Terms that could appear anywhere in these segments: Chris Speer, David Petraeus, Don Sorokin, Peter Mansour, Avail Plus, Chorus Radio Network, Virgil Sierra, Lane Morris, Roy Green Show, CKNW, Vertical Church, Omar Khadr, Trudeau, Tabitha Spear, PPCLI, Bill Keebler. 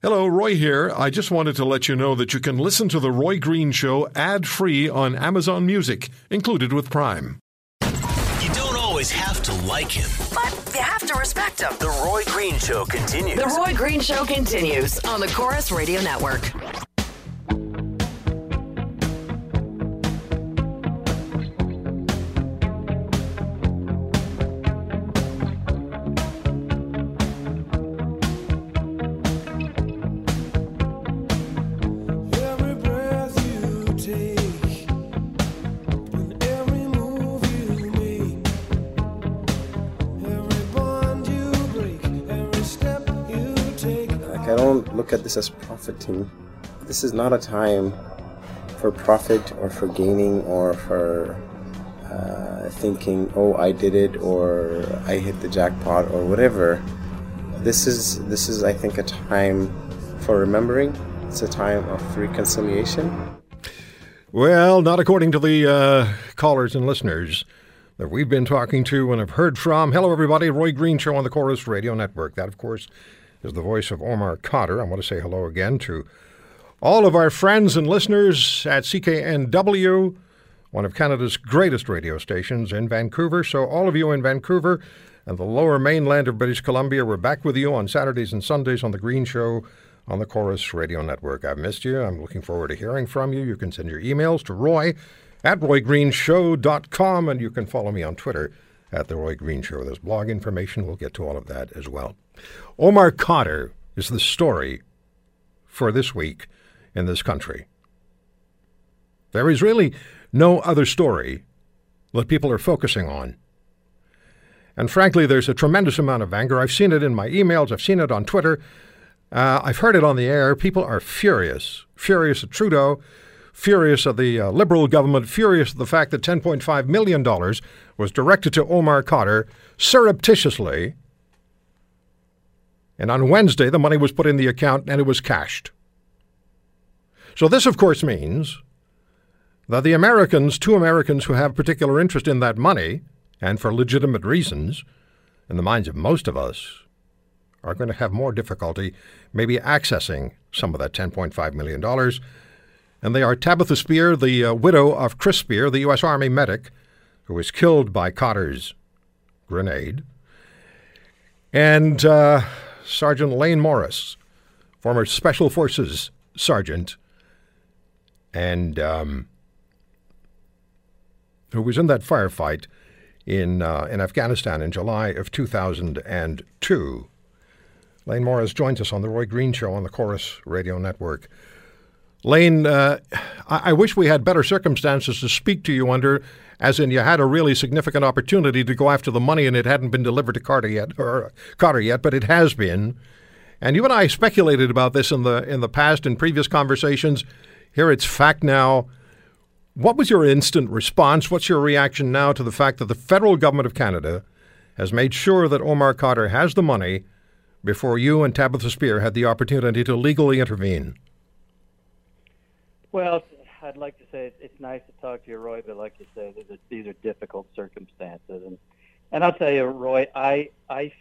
Hello, Roy here. I just wanted to let you know that you can listen to The Roy Green Show ad-free on Amazon Music, included with Prime. You don't always have to like him, but you have to respect him. The Roy Green Show continues. The Roy Green Show continues on the Chorus Radio Network. Look at this as profiting. This is not a time for profit or for gaining or for thinking, oh, I did it or I hit the jackpot or whatever. This is, I think, a time for remembering. It's a time of reconciliation. Well, not according to the callers and listeners that we've been talking to and have heard from. Hello, everybody. Roy Green Show on the Chorus Radio Network. That, of course, is the voice of Omar Khadr. I want to say hello again to all of our friends and listeners at CKNW, one of Canada's greatest radio stations in Vancouver. So all of you in Vancouver and the lower mainland of British Columbia, we're back with you on Saturdays and Sundays on The Green Show on the Chorus Radio Network. I've missed you. I'm looking forward to hearing from you. You can send your emails to roy@roygreenshow.com, and you can follow me on Twitter at The Roy Green Show. There's blog information. We'll get to all of that as well. Omar Khadr is the story for this week in this country. There is really no other story that people are focusing on. And frankly, there's a tremendous amount of anger. I've seen it in my emails. I've seen it on Twitter. I've heard it on the air. People are furious. Furious at Trudeau. Furious at the Liberal government. Furious at the fact that $10.5 million was directed to Omar Khadr surreptitiously. And on Wednesday, the money was put in the account and it was cashed. So this, of course, means that the Americans, two Americans who have particular interest in that money, and for legitimate reasons, in the minds of most of us, are going to have more difficulty maybe accessing some of that $10.5 million. And they are Tabitha Spear, the widow of Chris Speer, the U.S. Army medic, who was killed by Khadr's grenade. And Sergeant Lane Morris, former Special Forces sergeant, and who was in that firefight in Afghanistan in July of 2002. Lane Morris joins us on The Roy Green Show on the Chorus Radio Network. Lane, I wish we had better circumstances to speak to you under, as in you had a really significant opportunity to go after the money and it hadn't been delivered to Khadr yet, but it has been. And you and I speculated about this in the past, in previous conversations. Here it's fact now. What was your instant response? What's your reaction now to the fact that the federal government of Canada has made sure that Omar Khadr has the money before you and Tabitha Spear had the opportunity to legally intervene? Well, I'd like to say it's nice to talk to you, Roy, but like you say, these are difficult circumstances. And I'll tell you, Roy, I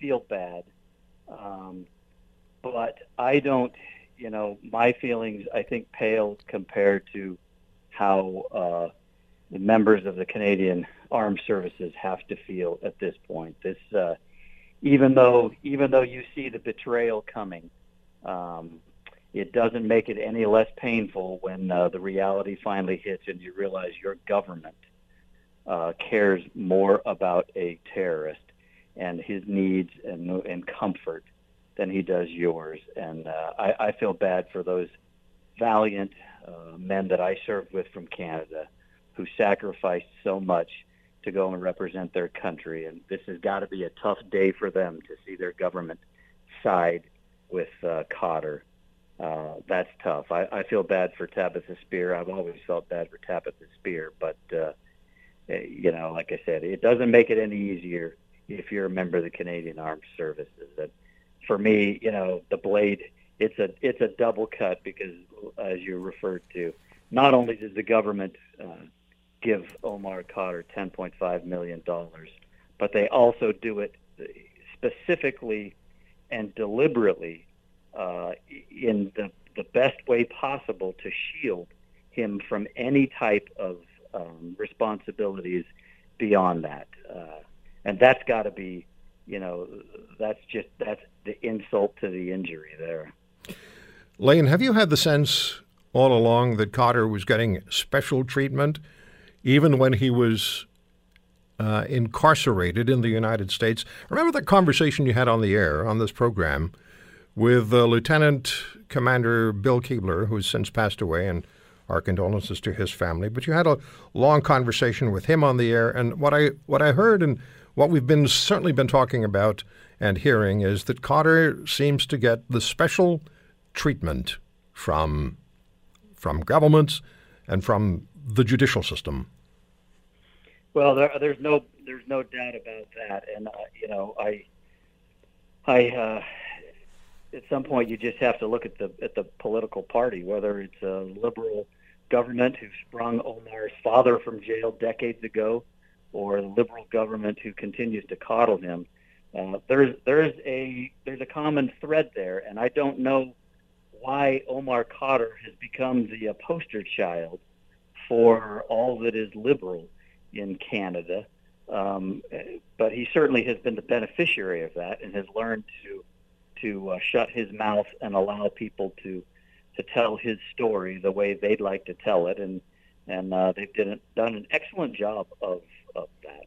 feel bad, but I don't, my feelings, I think, pale compared to how the members of the Canadian Armed Services have to feel at this point. This, even though you see the betrayal coming, it doesn't make it any less painful when the reality finally hits and you realize your government cares more about a terrorist and his needs and comfort than he does yours. And I feel bad for those valiant men that I served with from Canada who sacrificed so much to go and represent their country. And this has got to be a tough day for them to see their government side with Khadr. That's tough. I feel bad for Tabitha Spear. I've always felt bad for Tabitha Spear, but, like I said, it doesn't make it any easier if you're a member of the Canadian Armed Services. And for me, the blade, it's a double cut because, as you referred to, not only does the government give Omar Khadr $10.5 million, but they also do it specifically and deliberately in the best way possible to shield him from any type of responsibilities beyond that. And that's got to be, you know, that's the insult to the injury there. Lane, have you had the sense all along that Cotter was getting special treatment, even when he was incarcerated in the United States? Remember the conversation you had on the air on this program with Lieutenant Commander Bill Keebler, who's since passed away, and our condolences to his family. But you had a long conversation with him on the air, and what I heard and what we've been certainly been talking about and hearing is that Cotter seems to get the special treatment from governments and from the judicial system. Well, there's no doubt about that, and I at some point you just have to look at the political party, whether it's a liberal government who sprung Omar's father from jail decades ago, or the liberal government who continues to coddle him. There's a common thread there, and I don't know why Omar Khadr has become the poster child for all that is liberal in Canada, but he certainly has been the beneficiary of that and has learned to shut his mouth and allow people to tell his story the way they'd like to tell it, and they've done an excellent job of that.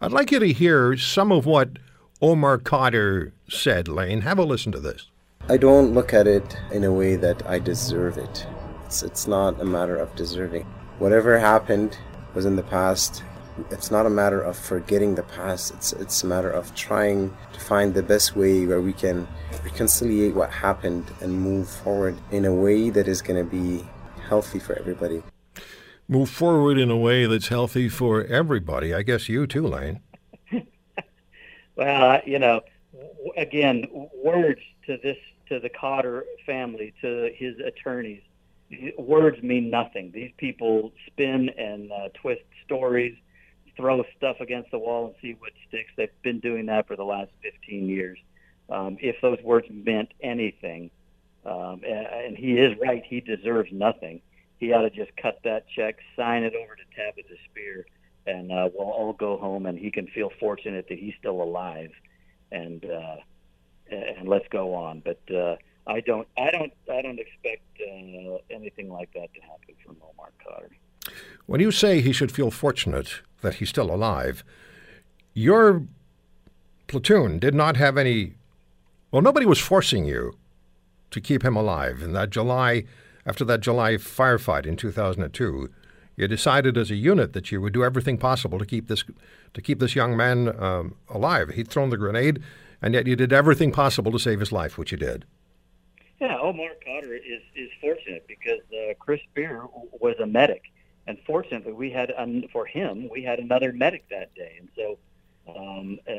I'd like you to hear some of what Omar Khadr said, Lane. Have a listen to this. I don't look at it in a way that I deserve it. It's not a matter of deserving. Whatever happened was in the past. It's not a matter of forgetting the past. It's a matter of trying to find the best way where we can reconciliate what happened and move forward in a way that is going to be healthy for everybody. Move forward in a way that's healthy for everybody. I guess you too, Lane. Well, again, words to the Cotter family, to his attorneys. Words mean nothing. These people spin and twist stories, throw stuff against the wall and see what sticks. They've been doing that for the last 15 years. If those words meant anything, and he is right, he deserves nothing. He ought to just cut that check, sign it over to Tabitha Spear, and we'll all go home, and he can feel fortunate that he's still alive. And let's go on. But I don't expect anything like that to happen from Omar Khadr. When you say he should feel fortunate that he's still alive, your platoon did not have any. Well, nobody was forcing you to keep him alive. After that July firefight in 2002, you decided as a unit that you would do everything possible to keep this young man alive. He'd thrown the grenade, and yet you did everything possible to save his life, which you did. Yeah, Omar Khadr is fortunate because Chris Speer was a medic, and fortunately we had another medic that day. And so,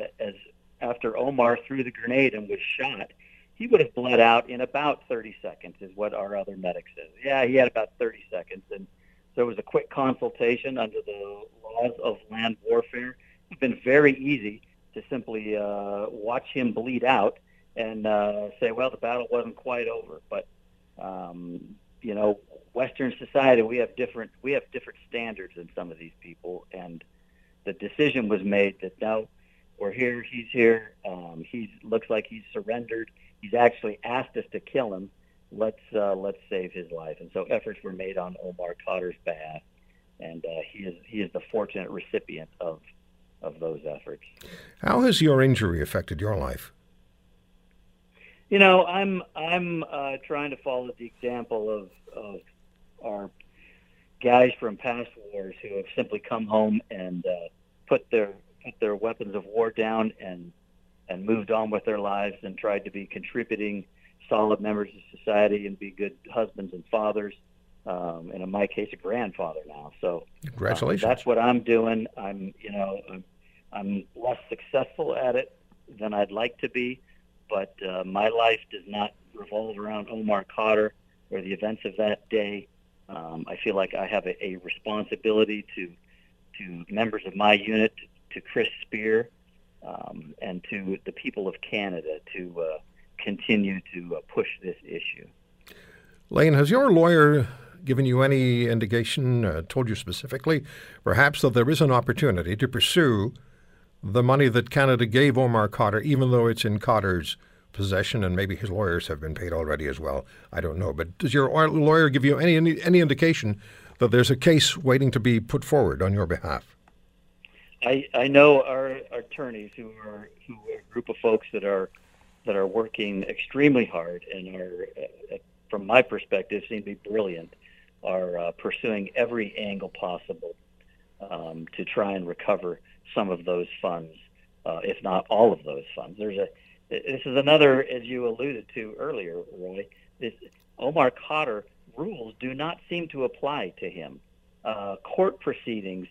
after Omar threw the grenade and was shot, he would have bled out in about 30 seconds, is what our other medic says. Yeah, he had about 30 seconds, and so it was a quick consultation under the laws of land warfare. It's been very easy to simply watch him bleed out and say, well, the battle wasn't quite over. But Western society, we have different standards than some of these people, and the decision was made that no, we're here, he's here, he looks like he's surrendered. He's actually asked us to kill him. Let's save his life. And so efforts were made on Omar Khadr's behalf, and he is the fortunate recipient of those efforts. How has your injury affected your life? You know, I'm trying to follow the example of our guys from past wars who have simply come home and put their weapons of war down and moved on with their lives and tried to be contributing solid members of society and be good husbands and fathers, and in my case, a grandfather now. So congratulations. That's what I'm doing. I'm less successful at it than I'd like to be, but my life does not revolve around Omar Khadr or the events of that day. I feel like I have a responsibility to members of my unit, to Chris Speer, and to the people of Canada to continue to push this issue. Lane, has your lawyer given you any indication, told you specifically, perhaps, that there is an opportunity to pursue the money that Canada gave Omar Khadr, even though it's in Khadr's possession, and maybe his lawyers have been paid already as well? I don't know. But does your lawyer give you any indication that there's a case waiting to be put forward on your behalf? I know our attorneys, who are a group of folks that are working extremely hard and are, from my perspective, seem to be brilliant, are pursuing every angle possible to try and recover some of those funds, if not all of those funds. This is another, as you alluded to earlier, Roy, this Omar Khadr rules do not seem to apply to him. Court proceedings,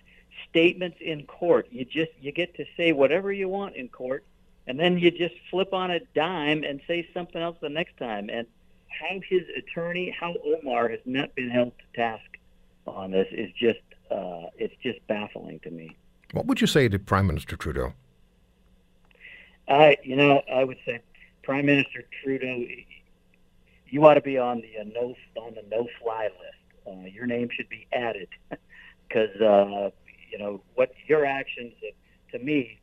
statements in court, you get to say whatever you want in court, and then you just flip on a dime and say something else the next time. And how his attorney, how Omar has not been held to task on this is just, it's just baffling to me. What would you say to Prime Minister Trudeau? I would say, Prime Minister Trudeau, you ought to be on the no-fly list. Your name should be added, because what your actions, to me,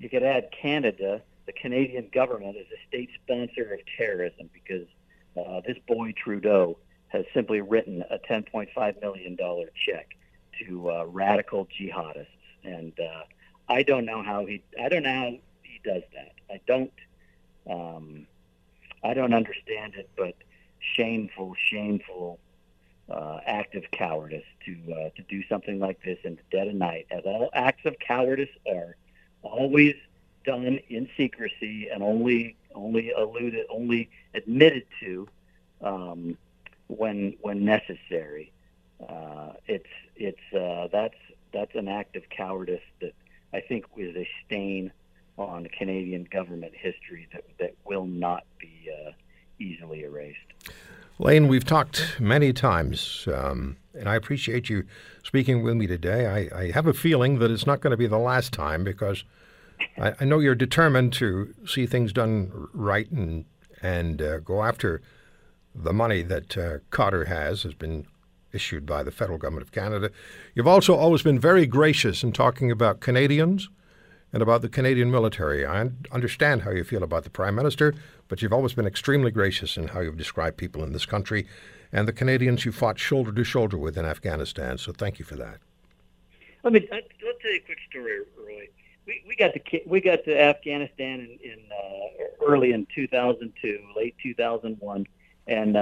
you could add Canada, the Canadian government, as a state sponsor of terrorism, because this boy Trudeau has simply written a $10.5 million check to radical jihadists, and I don't know how he does that. I don't understand it, but shameful act of cowardice to do something like this in the dead of night, as all acts of cowardice are always done in secrecy and only admitted to when necessary. That's an act of cowardice that I think is a stain on Canadian government history that will not be easily erased. Lane, we've talked many times, and I appreciate you speaking with me today. I have a feeling that it's not going to be the last time, because I know you're determined to see things done right and go after the money that Khadr has been issued by the federal government of Canada. You've also always been very gracious in talking about Canadians and about the Canadian military. I understand how you feel about the Prime Minister, but you've always been extremely gracious in how you've described people in this country and the Canadians you fought shoulder to shoulder with in Afghanistan. So thank you for that. Let's tell you a quick story, Roy. We got to Afghanistan in early in 2002, late 2001, and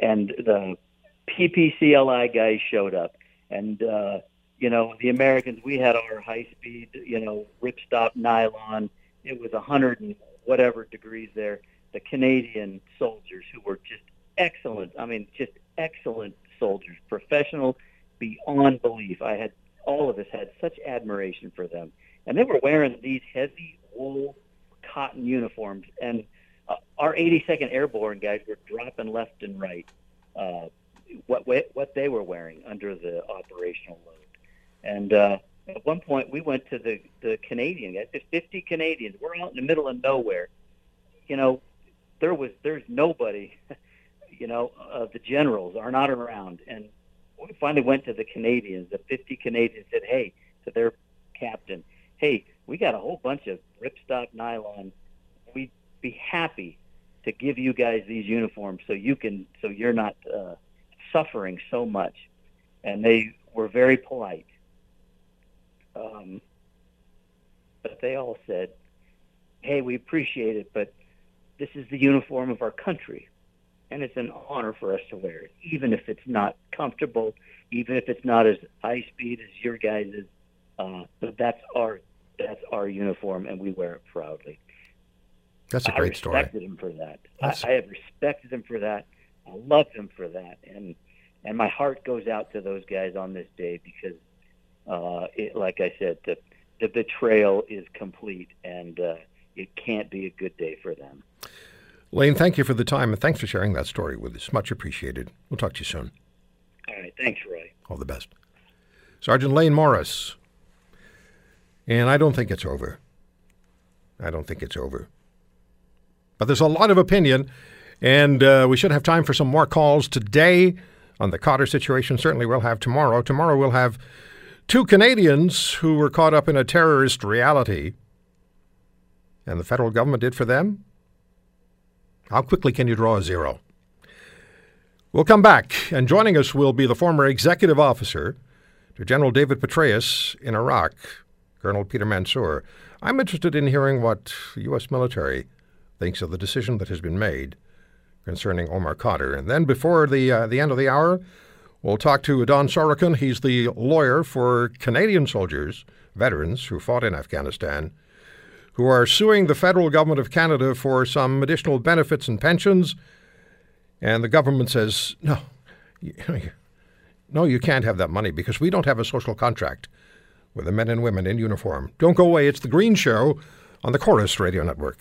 the PPCLI guys showed up, and the Americans, we had our high-speed, ripstop nylon. It was 100 and whatever degrees there. The Canadian soldiers, who were just excellent soldiers, professional beyond belief. All of us had such admiration for them. And they were wearing these heavy wool cotton uniforms, and our 82nd Airborne guys were dropping left and right what they were wearing under the operational load. And at one point, we went to the Canadian guys, 50 Canadians. We're out in the middle of nowhere. There's nobody. The generals are not around. And we finally went to the Canadians, the 50 Canadians, said, hey, to their captain, hey, we got a whole bunch of ripstop nylon. We'd be happy to give you guys these uniforms so you're not suffering so much. And they were very polite. But they all said, hey, we appreciate it, but this is the uniform of our country, and it's an honor for us to wear it, even if it's not comfortable, even if it's not as high speed as your guys is, but that's our uniform, and we wear it proudly. That's a great story. I respected him for that. I have respected him for that. I love him for that. And my heart goes out to those guys on this day, because like I said, the betrayal is complete, and it can't be a good day for them. Lane, thank you for the time, and thanks for sharing that story with us. Much appreciated. We'll talk to you soon. All right. Thanks, Roy. All the best. Sergeant Lane Morris. And I don't think it's over. But there's a lot of opinion, And we should have time for some more calls today on the Khadr situation. Certainly we'll have tomorrow. Tomorrow we'll have two Canadians who were caught up in a terrorist reality. And the federal government did for them. How quickly can you draw a zero? We'll come back, and joining us will be the former executive officer to General David Petraeus in Iraq, Colonel Peter Mansour. I'm interested in hearing what the U.S. military thinks of the decision that has been made concerning Omar Khadr. And then before the end of the hour, we'll talk to Don Sorokin. He's the lawyer for Canadian soldiers, veterans who fought in Afghanistan, who are suing the federal government of Canada for some additional benefits and pensions. And the government says, no, you can't have that money because we don't have a social contract with the men and women in uniform. Don't go away. It's The Green Show on the Chorus Radio Network.